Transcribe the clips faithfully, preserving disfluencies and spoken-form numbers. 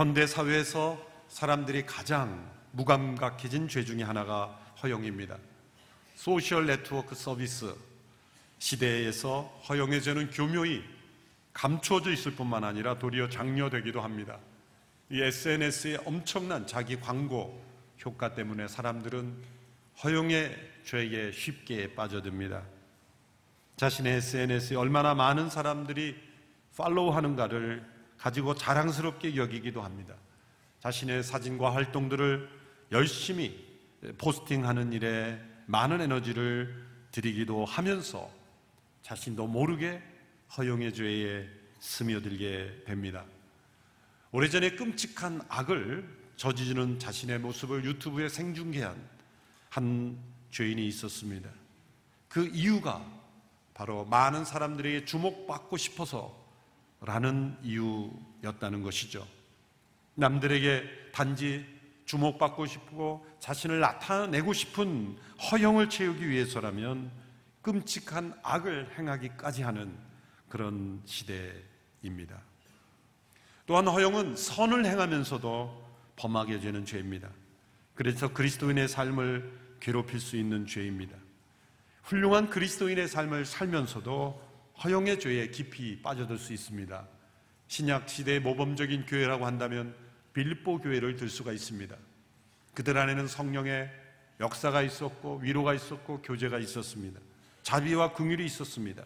현대사회에서 사람들이 가장 무감각해진 죄 중에 하나가 허용입니다. 소셜 네트워크 서비스 시대에서 허용의 죄는 교묘히 감추어져 있을 뿐만 아니라 도리어 장려되기도 합니다. 이 에스엔에스의 엄청난 자기 광고 효과 때문에 사람들은 허용의 죄에 쉽게 빠져듭니다. 자신의 에스엔에스에 얼마나 많은 사람들이 팔로우하는가를 가지고 자랑스럽게 여기기도 합니다. 자신의 사진과 활동들을 열심히 포스팅하는 일에 많은 에너지를 드리기도 하면서 자신도 모르게 허용의 죄에 스며들게 됩니다. 오래전에 끔찍한 악을 저지르는 자신의 모습을 유튜브에 생중계한 한 죄인이 있었습니다. 그 이유가 바로 많은 사람들에게 주목받고 싶어서라는 이유였다는 것이죠. 남들에게 단지 주목받고 싶고 자신을 나타내고 싶은 허영을 채우기 위해서라면 끔찍한 악을 행하기까지 하는 그런 시대입니다. 또한 허영은 선을 행하면서도 범하게 되는 죄입니다. 그래서 그리스도인의 삶을 괴롭힐 수 있는 죄입니다. 훌륭한 그리스도인의 삶을 살면서도 허영의 죄에 깊이 빠져들 수 있습니다. 신약 시대의 모범적인 교회라고 한다면 빌립보 교회를 들 수가 있습니다. 그들 안에는 성령의 역사가 있었고 위로가 있었고 교제가 있었습니다. 자비와 긍휼이 있었습니다.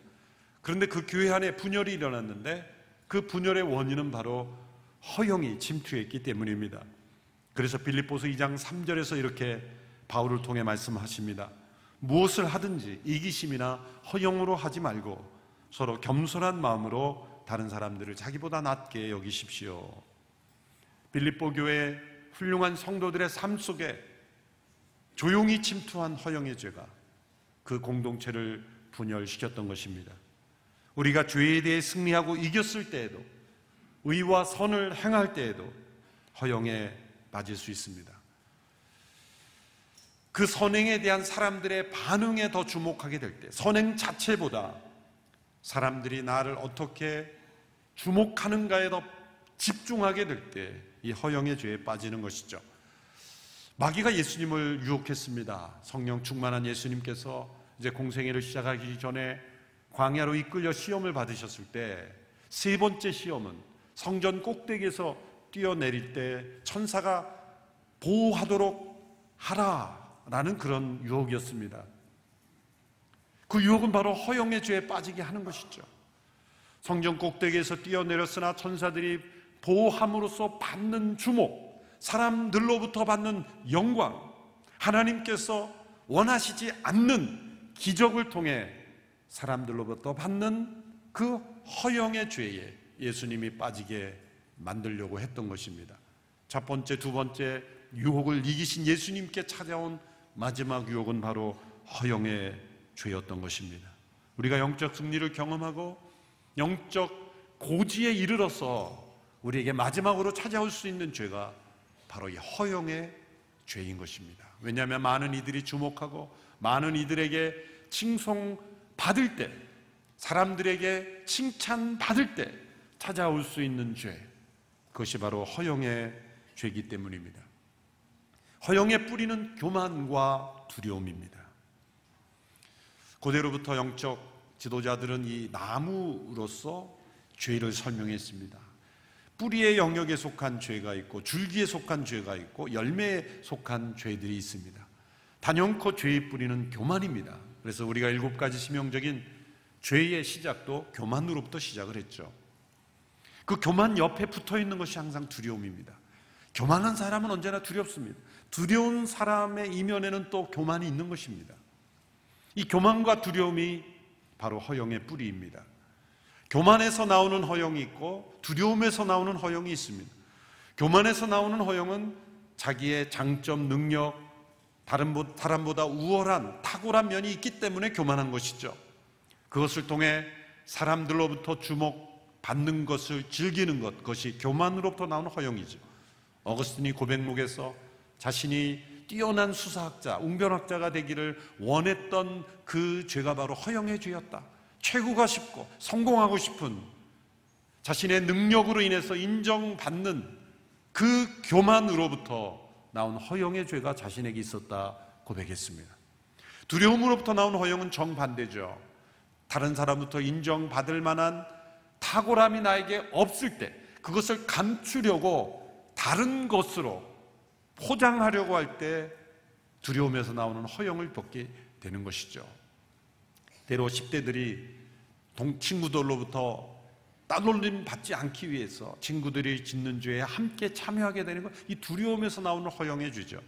그런데 그 교회 안에 분열이 일어났는데 그 분열의 원인은 바로 허영이 침투했기 때문입니다. 그래서 빌립보서 이 장 삼 절에서 이렇게 바울을 통해 말씀하십니다. 무엇을 하든지 이기심이나 허영으로 하지 말고 서로 겸손한 마음으로 다른 사람들을 자기보다 낮게 여기십시오. 빌립보 교회의 훌륭한 성도들의 삶 속에 조용히 침투한 허영의 죄가 그 공동체를 분열시켰던 것입니다. 우리가 죄에 대해 승리하고 이겼을 때에도 의와 선을 행할 때에도 허영에 빠질 수 있습니다. 그 선행에 대한 사람들의 반응에 더 주목하게 될 때 선행 자체보다 사람들이 나를 어떻게 주목하는가에 더 집중하게 될 때 이 허영의 죄에 빠지는 것이죠. 마귀가 예수님을 유혹했습니다. 성령 충만한 예수님께서 이제 공생애를 시작하기 전에 광야로 이끌려 시험을 받으셨을 때 세 번째 시험은 성전 꼭대기에서 뛰어내릴 때 천사가 보호하도록 하라라는 그런 유혹이었습니다. 그 유혹은 바로 허영의 죄에 빠지게 하는 것이죠. 성전 꼭대기에서 뛰어내렸으나 천사들이 보호함으로써 받는 주목, 사람들로부터 받는 영광, 하나님께서 원하시지 않는 기적을 통해 사람들로부터 받는 그 허영의 죄에 예수님이 빠지게 만들려고 했던 것입니다. 첫 번째, 두 번째 유혹을 이기신 예수님께 찾아온 마지막 유혹은 바로 허영의 죄였던 것입니다. 우리가 영적 승리를 경험하고 영적 고지에 이르러서 우리에게 마지막으로 찾아올 수 있는 죄가 바로 이 허영의 죄인 것입니다. 왜냐하면 많은 이들이 주목하고 많은 이들에게 칭송받을 때, 사람들에게 칭찬받을 때 찾아올 수 있는 죄, 그것이 바로 허영의 죄이기 때문입니다. 허영의 뿌리는 교만과 두려움입니다. 고대로부터 영적 지도자들은 이 나무로서 죄를 설명했습니다. 뿌리의 영역에 속한 죄가 있고 줄기에 속한 죄가 있고 열매에 속한 죄들이 있습니다. 단연코 죄의 뿌리는 교만입니다. 그래서 우리가 일곱 가지 치명적인 죄의 시작도 교만으로부터 시작을 했죠. 그 교만 옆에 붙어있는 것이 항상 두려움입니다. 교만한 사람은 언제나 두렵습니다. 두려운 사람의 이면에는 또 교만이 있는 것입니다. 이 교만과 두려움이 바로 허영의 뿌리입니다. 교만에서 나오는 허영이 있고 두려움에서 나오는 허영이 있습니다. 교만에서 나오는 허영은 자기의 장점, 능력, 다른 사람보다 우월한 탁월한 면이 있기 때문에 교만한 것이죠. 그것을 통해 사람들로부터 주목받는 것을 즐기는 것, 그것이 교만으로부터 나오는 허영이죠. 어거스틴이 고백록에서 자신이 뛰어난 수사학자, 웅변학자가 되기를 원했던 그 죄가 바로 허영의 죄였다. 최고가 싶고 성공하고 싶은, 자신의 능력으로 인해서 인정받는 그 교만으로부터 나온 허영의 죄가 자신에게 있었다 고백했습니다. 두려움으로부터 나온 허영은 정반대죠. 다른 사람부터 인정받을 만한 탁월함이 나에게 없을 때 그것을 감추려고 다른 것으로 포장하려고 할 때 두려움에서 나오는 허영을 겪게 되는 것이죠. 때로 십 대들이 동 친구들로부터 따돌림 받지 않기 위해서 친구들이 짓는 죄에 함께 참여하게 되는 것, 이 두려움에서 나오는 허영의 죄죠.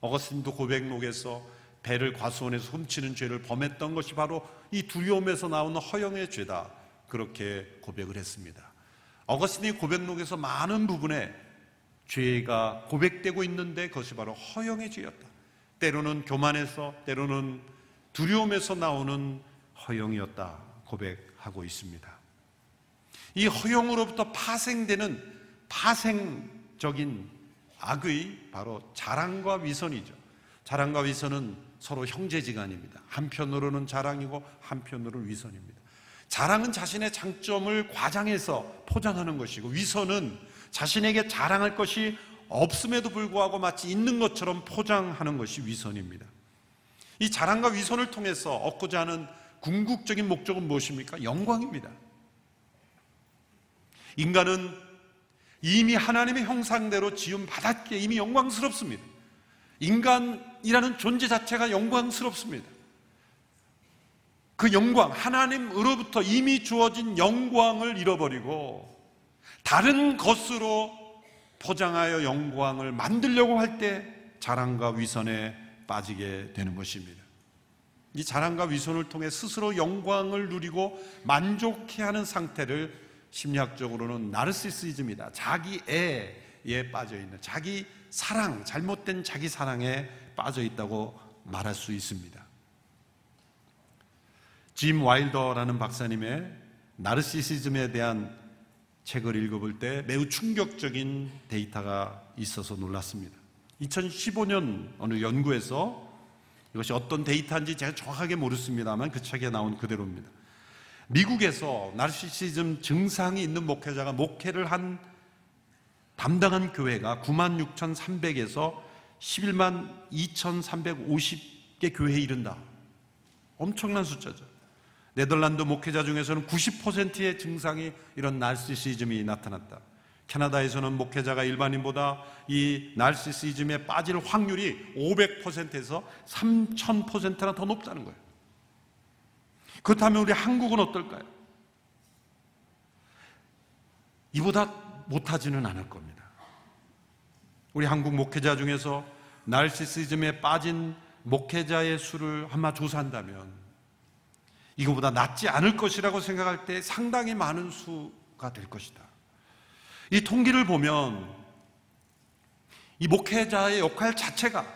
어거스틴도 고백록에서 배를 과수원에서 훔치는 죄를 범했던 것이 바로 이 두려움에서 나오는 허영의 죄다 그렇게 고백을 했습니다. 어거스틴이 고백록에서 많은 부분에 죄가 고백되고 있는데 그것이 바로 허영의 죄였다, 때로는 교만에서 때로는 두려움에서 나오는 허영이었다 고백하고 있습니다. 이 허영으로부터 파생되는 파생적인 악의 바로 자랑과 위선이죠. 자랑과 위선은 서로 형제지간입니다. 한편으로는 자랑이고 한편으로는 위선입니다. 자랑은 자신의 장점을 과장해서 포장하는 것이고, 위선은 자신에게 자랑할 것이 없음에도 불구하고 마치 있는 것처럼 포장하는 것이 위선입니다. 이 자랑과 위선을 통해서 얻고자 하는 궁극적인 목적은 무엇입니까? 영광입니다. 인간은 이미 하나님의 형상대로 지음받았기에 이미 영광스럽습니다. 인간이라는 존재 자체가 영광스럽습니다. 그 영광, 하나님으로부터 이미 주어진 영광을 잃어버리고 다른 것으로 포장하여 영광을 만들려고 할 때 자랑과 위선에 빠지게 되는 것입니다. 이 자랑과 위선을 통해 스스로 영광을 누리고 만족해하는 상태를 심리학적으로는 나르시시즘이다, 자기애에 빠져있는 자기 사랑, 잘못된 자기 사랑에 빠져있다고 말할 수 있습니다. 짐 와일더라는 박사님의 나르시시즘에 대한 책을 읽어볼 때 매우 충격적인 데이터가 있어서 놀랐습니다. 이천십오 년 어느 연구에서, 이것이 어떤 데이터인지 제가 정확하게 모르겠습니다만 그 책에 나온 그대로입니다. 미국에서 나르시시즘 증상이 있는 목회자가 목회를 한 담당한 교회가 구만 육천삼백에서 십일만 이천삼백오십 개 교회에 이른다. 엄청난 숫자죠. 네덜란드 목회자 중에서는 구십 퍼센트의 증상이 이런 나르시시즘이 나타났다. 캐나다에서는 목회자가 일반인보다 이 나르시시즘에 빠질 확률이 오백 퍼센트에서 삼천 퍼센트나 더 높다는 거예요. 그렇다면 우리 한국은 어떨까요? 이보다 못하지는 않을 겁니다. 우리 한국 목회자 중에서 나르시시즘에 빠진 목회자의 수를 아마 조사한다면 이거보다 낫지 않을 것이라고 생각할 때 상당히 많은 수가 될 것이다. 이 통계를 보면 이 목회자의 역할 자체가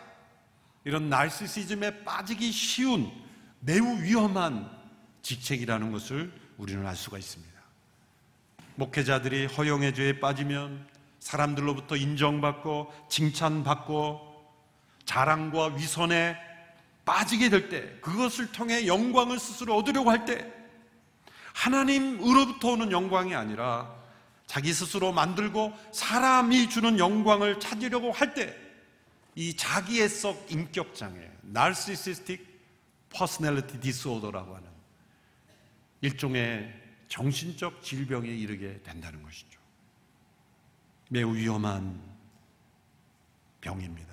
이런 나르시시즘에 빠지기 쉬운 매우 위험한 직책이라는 것을 우리는 알 수가 있습니다. 목회자들이 허영의 죄에 빠지면 사람들로부터 인정받고 칭찬받고 자랑과 위선에 빠지게 될 때, 그것을 통해 영광을 스스로 얻으려고 할 때 하나님으로부터 오는 영광이 아니라 자기 스스로 만들고 사람이 주는 영광을 찾으려고 할 때 이 자기애석 인격장애, narcissistic personality disorder라고 하는 일종의 정신적 질병에 이르게 된다는 것이죠. 매우 위험한 병입니다.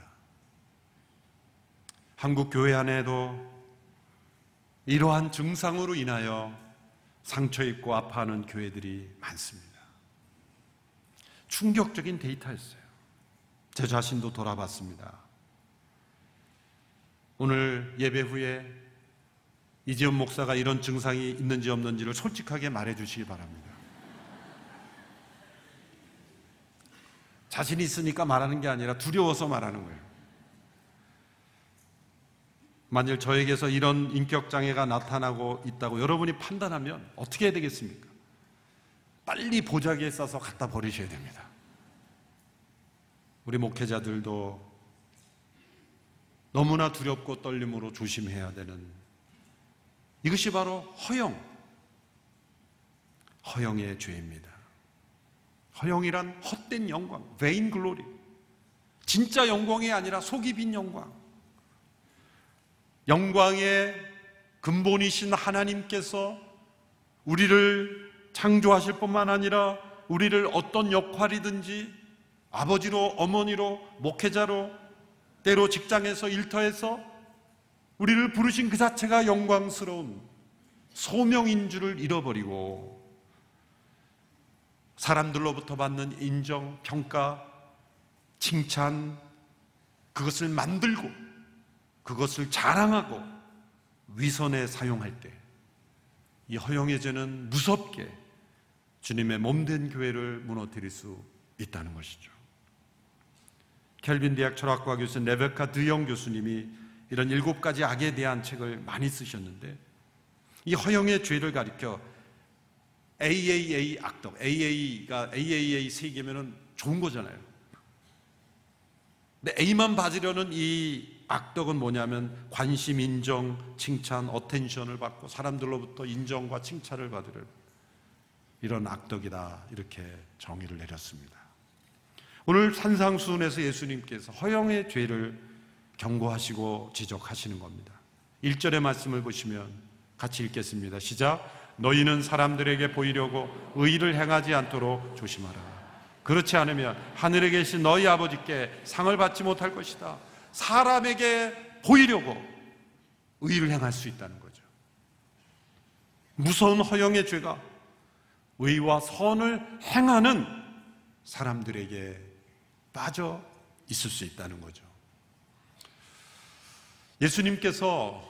한국 교회 안에도 이러한 증상으로 인하여 상처 입고 아파하는 교회들이 많습니다. 충격적인 데이터였어요. 제 자신도 돌아봤습니다. 오늘 예배 후에 이재훈 목사가 이런 증상이 있는지 없는지를 솔직하게 말해 주시기 바랍니다. 자신이 있으니까 말하는 게 아니라 두려워서 말하는 거예요. 만일 저에게서 이런 인격장애가 나타나고 있다고 여러분이 판단하면 어떻게 해야 되겠습니까? 빨리 보자기에 싸서 갖다 버리셔야 됩니다. 우리 목회자들도 너무나 두렵고 떨림으로 조심해야 되는, 이것이 바로 허영, 허영의 죄입니다. 허영이란 헛된 영광, vain glory, 진짜 영광이 아니라 속이 빈 영광, 영광의 근본이신 하나님께서 우리를 창조하실 뿐만 아니라 우리를 어떤 역할이든지 아버지로, 어머니로, 목회자로, 때로 직장에서, 일터에서 우리를 부르신 그 자체가 영광스러운 소명인 줄을 잃어버리고 사람들로부터 받는 인정, 평가, 칭찬, 그것을 만들고 그것을 자랑하고 위선에 사용할 때 이 허영의 죄는 무섭게 주님의 몸된 교회를 무너뜨릴 수 있다는 것이죠. 켈빈 대학 철학과 교수인 레베카 드영 교수님이 이런 일곱 가지 악에 대한 책을 많이 쓰셨는데 이 허영의 죄를 가리켜 에이에이에이 악덕, 에이에이가 에이에이에이 세 개면은 좋은 거잖아요. 근데 A만 받으려는 이 악덕은 뭐냐면 관심, 인정, 칭찬, 어텐션을 받고 사람들로부터 인정과 칭찬을 받으려 이런 악덕이다, 이렇게 정의를 내렸습니다. 오늘 산상수훈에서 예수님께서 허영의 죄를 경고하시고 지적하시는 겁니다. 일 절의 말씀을 보시면 같이 읽겠습니다. 시작. 너희는 사람들에게 보이려고 의의를 행하지 않도록 조심하라. 그렇지 않으면 하늘에 계신 너희 아버지께 상을 받지 못할 것이다. 사람에게 보이려고 의의를 행할 수 있다는 거죠. 무서운 허영의 죄가 의와 선을 행하는 사람들에게 빠져 있을 수 있다는 거죠. 예수님께서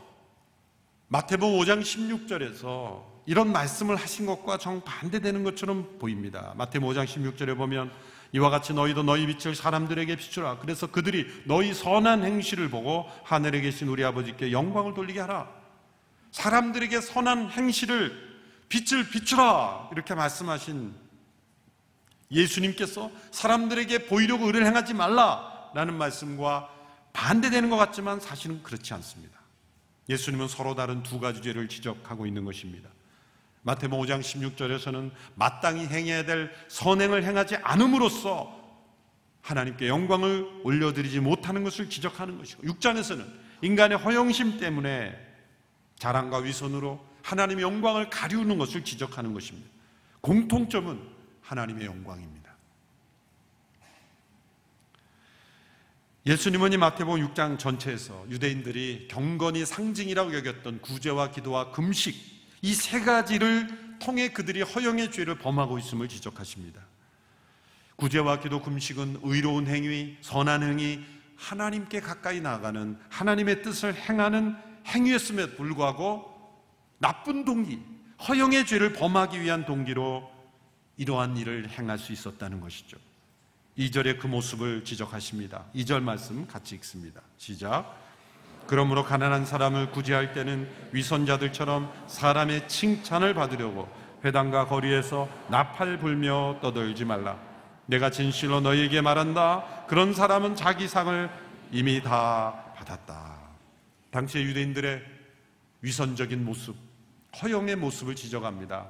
마태복음 오 장 십육 절에서 이런 말씀을 하신 것과 정반대되는 것처럼 보입니다. 마태복음 오 장 십육 절에 보면 이와 같이 너희도 너희 빛을 사람들에게 비추라. 그래서 그들이 너희 선한 행실을 보고 하늘에 계신 우리 아버지께 영광을 돌리게 하라. 사람들에게 선한 행실을, 빛을 비추라, 이렇게 말씀하신 예수님께서 사람들에게 보이려고 의를 행하지 말라라는 말씀과 반대되는 것 같지만 사실은 그렇지 않습니다. 예수님은 서로 다른 두 가지 죄를 지적하고 있는 것입니다. 마태복음 오 장 십육 절에서는 마땅히 행해야 될 선행을 행하지 않음으로써 하나님께 영광을 올려드리지 못하는 것을 지적하는 것이고, 육 장에서는 인간의 허영심 때문에 자랑과 위선으로 하나님의 영광을 가리우는 것을 지적하는 것입니다. 공통점은 하나님의 영광입니다. 예수님은 이 마태복음 육 장 전체에서 유대인들이 경건이 상징이라고 여겼던 구제와 기도와 금식, 이 세 가지를 통해 그들이 허영의 죄를 범하고 있음을 지적하십니다. 구제와 기도, 금식은 의로운 행위, 선한 행위, 하나님께 가까이 나아가는 하나님의 뜻을 행하는 행위였음에도 불구하고 나쁜 동기, 허영의 죄를 범하기 위한 동기로 이러한 일을 행할 수 있었다는 것이죠. 이 절의 그 모습을 지적하십니다. 이 절 말씀 같이 읽습니다. 시작. 그러므로 가난한 사람을 구제할 때는 위선자들처럼 사람의 칭찬을 받으려고 회당과 거리에서 나팔 불며 떠들지 말라. 내가 진실로 너희에게 말한다. 그런 사람은 자기 상을 이미 다 받았다. 당시의 유대인들의 위선적인 모습, 허영의 모습을 지적합니다.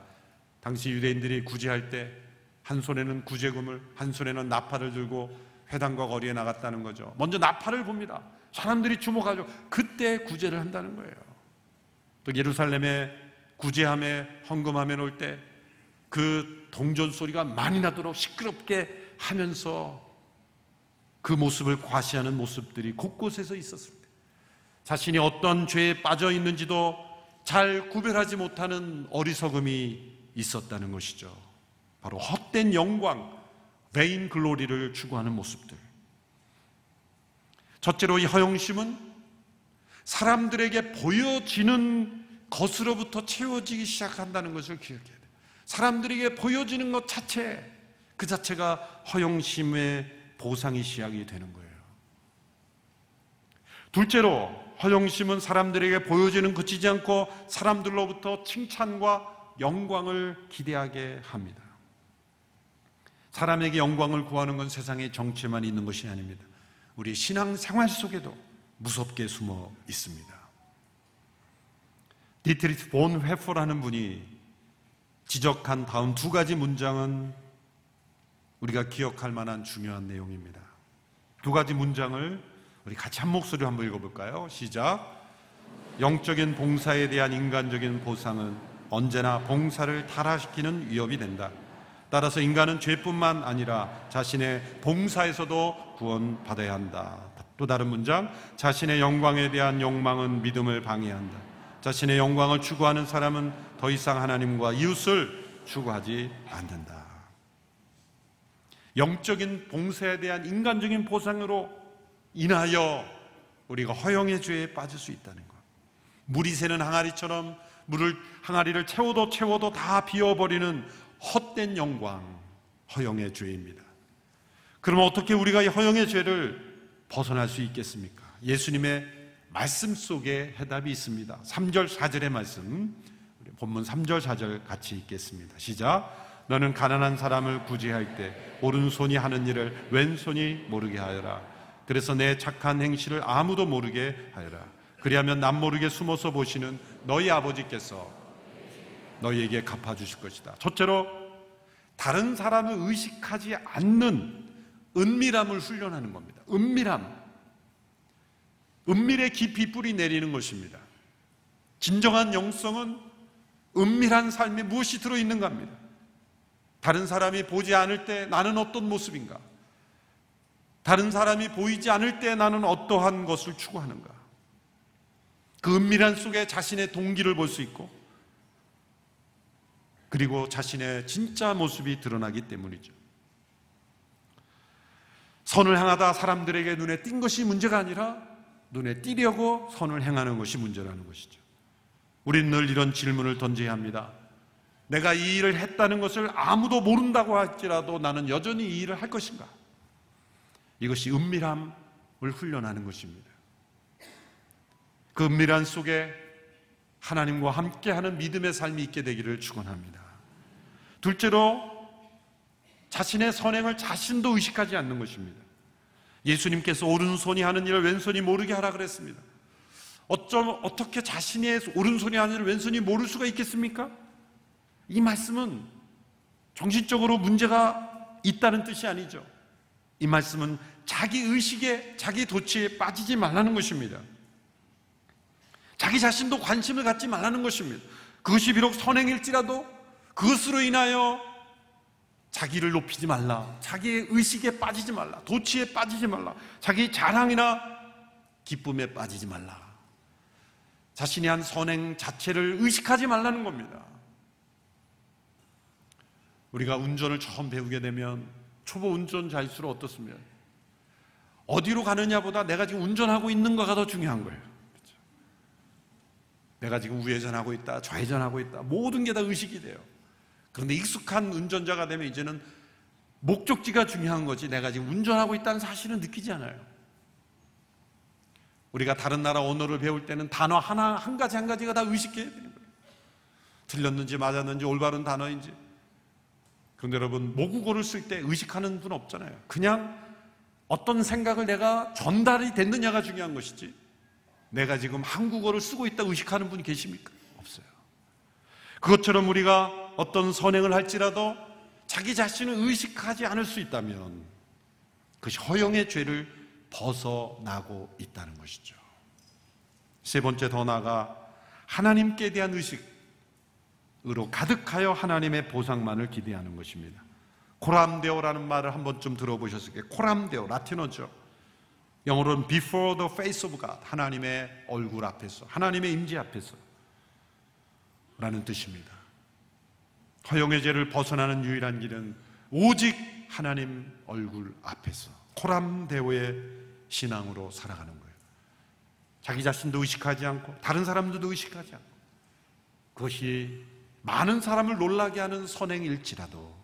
당시 유대인들이 구제할 때 한 손에는 구제금을, 한 손에는 나팔을 들고 회당과 거리에 나갔다는 거죠. 먼저 나팔을 봅니다. 사람들이 주목하죠. 그때 구제를 한다는 거예요. 또 예루살렘에 구제함에 헌금함에 올 때 그 동전 소리가 많이 나도록 시끄럽게 하면서 그 모습을 과시하는 모습들이 곳곳에서 있었습니다. 자신이 어떤 죄에 빠져 있는지도 잘 구별하지 못하는 어리석음이 있었다는 것이죠. 바로 헛된 영광, vain glory를 추구하는 모습들. 첫째로 이 허영심은 사람들에게 보여지는 것으로부터 채워지기 시작한다는 것을 기억해야 돼요. 사람들에게 보여지는 것 자체, 그 자체가 허영심의 보상이 시작이 되는 거예요. 둘째로 허영심은 사람들에게 보여지는 그치지 않고 사람들로부터 칭찬과 영광을 기대하게 합니다. 사람에게 영광을 구하는 건 세상의 정체만 있는 것이 아닙니다. 우리 신앙생활 속에도 무섭게 숨어 있습니다. 디트리히 본 회퍼라는 분이 지적한 다음 두 가지 문장은 우리가 기억할 만한 중요한 내용입니다. 두 가지 문장을 우리 같이 한 목소리로 한번 읽어볼까요? 시작. 영적인 봉사에 대한 인간적인 보상은 언제나 봉사를 타락시키는 위협이 된다. 따라서 인간은 죄뿐만 아니라 자신의 봉사에서도 구원받아야 한다. 또 다른 문장, 자신의 영광에 대한 욕망은 믿음을 방해한다. 자신의 영광을 추구하는 사람은 더 이상 하나님과 이웃을 추구하지 않는다. 영적인 봉사에 대한 인간적인 보상으로 인하여 우리가 허영의 죄에 빠질 수 있다는 것. 물이 새는 항아리처럼 물을 항아리를 채워도 채워도 다 비워버리는 헛된 영광, 허영의 죄입니다. 그러면 어떻게 우리가 이 허영의 죄를 벗어날 수 있겠습니까? 예수님의 말씀 속에 해답이 있습니다. 삼 절 사 절의 말씀, 우리 본문 삼 절 사 절 같이 읽겠습니다. 시작. 너는 가난한 사람을 구제할 때 오른손이 하는 일을 왼손이 모르게 하여라. 그래서 내 착한 행실을 아무도 모르게 하여라. 그리하면 남모르게 숨어서 보시는 너희 아버지께서 너희에게 갚아주실 것이다. 첫째로, 다른 사람을 의식하지 않는 은밀함을 훈련하는 겁니다. 은밀함, 은밀에 깊이 뿌리 내리는 것입니다. 진정한 영성은 은밀한 삶에 무엇이 들어있는가 합니다. 다른 사람이 보지 않을 때 나는 어떤 모습인가? 다른 사람이 보이지 않을 때 나는 어떠한 것을 추구하는가? 그 은밀한 속에 자신의 동기를 볼 수 있고, 그리고 자신의 진짜 모습이 드러나기 때문이죠. 선을 행하다 사람들에게 눈에 띈 것이 문제가 아니라 눈에 띄려고 선을 행하는 것이 문제라는 것이죠. 우린 늘 이런 질문을 던져야 합니다. 내가 이 일을 했다는 것을 아무도 모른다고 할지라도 나는 여전히 이 일을 할 것인가? 이것이 은밀함을 훈련하는 것입니다. 그 은밀함 속에 하나님과 함께하는 믿음의 삶이 있게 되기를 축원합니다. 둘째로, 자신의 선행을 자신도 의식하지 않는 것입니다. 예수님께서 오른손이 하는 일을 왼손이 모르게 하라 그랬습니다. 어쩜 어떻게 자신의 오른손이 하는 일을 왼손이 모를 수가 있겠습니까? 이 말씀은 정신적으로 문제가 있다는 뜻이 아니죠. 이 말씀은 자기 의식에, 자기 도취에 빠지지 말라는 것입니다. 자기 자신도 관심을 갖지 말라는 것입니다. 그것이 비록 선행일지라도 그것으로 인하여 자기를 높이지 말라. 자기의 의식에 빠지지 말라. 도취에 빠지지 말라. 자기 자랑이나 기쁨에 빠지지 말라. 자신이 한 선행 자체를 의식하지 말라는 겁니다. 우리가 운전을 처음 배우게 되면, 초보 운전자일수록 어떻습니까? 어디로 가느냐보다 내가 지금 운전하고 있는가가 더 중요한 거예요. 그렇죠? 내가 지금 우회전하고 있다, 좌회전하고 있다, 모든 게 다 의식이 돼요. 그런데 익숙한 운전자가 되면 이제는 목적지가 중요한 거지 내가 지금 운전하고 있다는 사실은 느끼지 않아요. 우리가 다른 나라 언어를 배울 때는 단어 하나, 한 가지 한 가지가 다 의식해야 되는 거예요. 틀렸는지 맞았는지 올바른 단어인지. 그런데 여러분, 모국어를 쓸 때 의식하는 분 없잖아요. 그냥 어떤 생각을 내가 전달이 됐느냐가 중요한 것이지, 내가 지금 한국어를 쓰고 있다 의식하는 분 계십니까? 없어요. 그것처럼 우리가 어떤 선행을 할지라도 자기 자신을 의식하지 않을 수 있다면 그것이 허영의 죄를 벗어나고 있다는 것이죠. 세 번째, 더 나아가 하나님께 대한 의식 으로 가득하여 하나님의 보상만을 기대하는 것입니다. 코람데오라는 말을 한 번쯤 들어보셨을 거예요. 코람데오, 라틴어죠. 영어로는 before the face of God, 하나님의 얼굴 앞에서, 하나님의 임재 앞에서 라는 뜻입니다. 허영의 죄를 벗어나는 유일한 길은 오직 하나님 얼굴 앞에서 코람데오의 신앙으로 살아가는 거예요. 자기 자신도 의식하지 않고 다른 사람들도 의식하지 않고, 그것이 많은 사람을 놀라게 하는 선행일지라도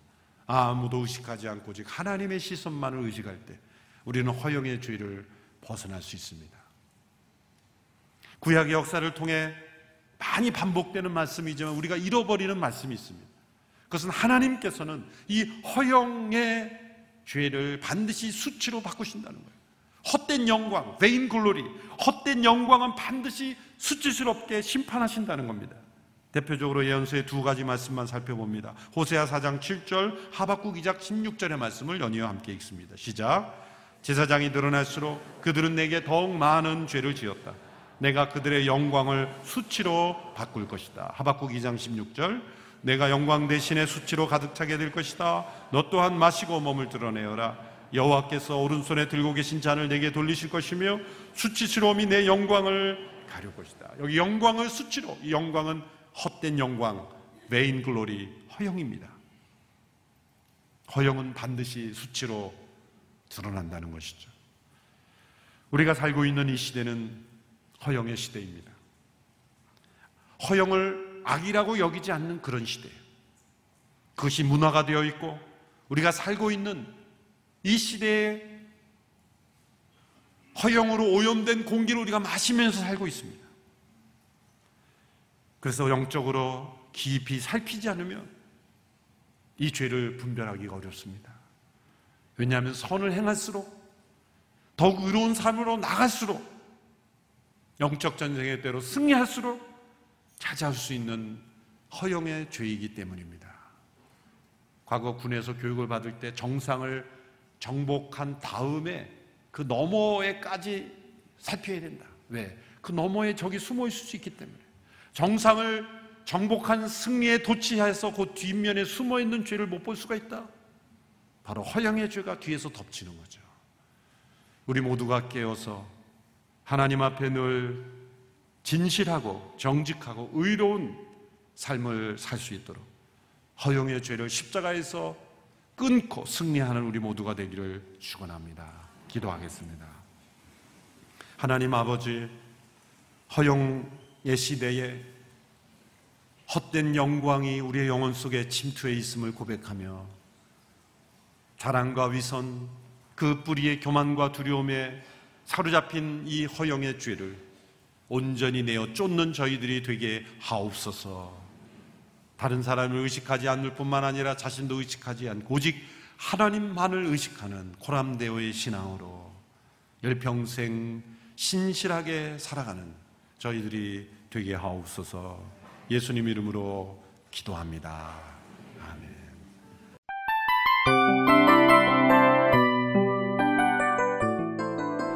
아무도 의식하지 않고 오직 하나님의 시선만을 의식할 때 우리는 허영의 죄를 벗어날 수 있습니다. 구약의 역사를 통해 많이 반복되는 말씀이지만 우리가 잃어버리는 말씀이 있습니다. 그것은 하나님께서는 이 허영의 죄를 반드시 수치로 바꾸신다는 거예요. 헛된 영광, vain glory, 헛된 영광은 반드시 수치스럽게 심판하신다는 겁니다. 대표적으로 예언서의 두 가지 말씀만 살펴봅니다. 호세아 사 장 칠 절, 하박국 이 장 십육 절의 말씀을 연이어 함께 읽습니다. 시작. 제사장이 늘어날수록 그들은 내게 더욱 많은 죄를 지었다. 내가 그들의 영광을 수치로 바꿀 것이다. 하박국 이 장 십육 절, 내가 영광 대신에 수치로 가득 차게 될 것이다. 너 또한 마시고 몸을 드러내어라. 여호와께서 오른손에 들고 계신 잔을 내게 돌리실 것이며 수치스러움이 내 영광을 가릴 것이다. 여기 영광을 수치로, 이 영광은 헛된 영광, vain glory, 허영입니다. 허영은 반드시 수치로 드러난다는 것이죠. 우리가 살고 있는 이 시대는 허영의 시대입니다. 허영을 악이라고 여기지 않는 그런 시대예요. 그것이 문화가 되어 있고, 우리가 살고 있는 이 시대에 허영으로 오염된 공기를 우리가 마시면서 살고 있습니다. 그래서 영적으로 깊이 살피지 않으면 이 죄를 분별하기가 어렵습니다. 왜냐하면 선을 행할수록, 더욱 의로운 삶으로 나갈수록, 영적 전쟁의 때로 승리할수록 찾아올 수 있는 허영의 죄이기 때문입니다. 과거 군에서 교육을 받을 때 정상을 정복한 다음에 그 너머에까지 살펴야 된다. 왜? 그 너머에 적이 숨어 있을 수 있기 때문에. 정상을 정복한 승리에 도취해서 그 뒷면에 숨어 있는 죄를 못 볼 수가 있다. 바로 허영의 죄가 뒤에서 덮치는 거죠. 우리 모두가 깨어서 하나님 앞에 늘 진실하고 정직하고 의로운 삶을 살 수 있도록 허영의 죄를 십자가에서 끊고 승리하는 우리 모두가 되기를 축원합니다. 기도하겠습니다. 하나님 아버지, 허영의 시대에 헛된 영광이 우리의 영혼 속에 침투해 있음을 고백하며, 자랑과 위선, 그 뿌리의 교만과 두려움에 사로잡힌 이 허영의 죄를 온전히 내어 쫓는 저희들이 되게 하옵소서. 다른 사람을 의식하지 않을 뿐만 아니라 자신도 의식하지 않고 오직 하나님만을 의식하는 고람대오의 신앙으로 일평생 신실하게 살아가는 저희들이 되게 하옵소서. 예수님 이름으로 기도합니다. 아멘.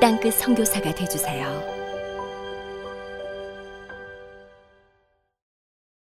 땅끝 선교사가 되어주세요.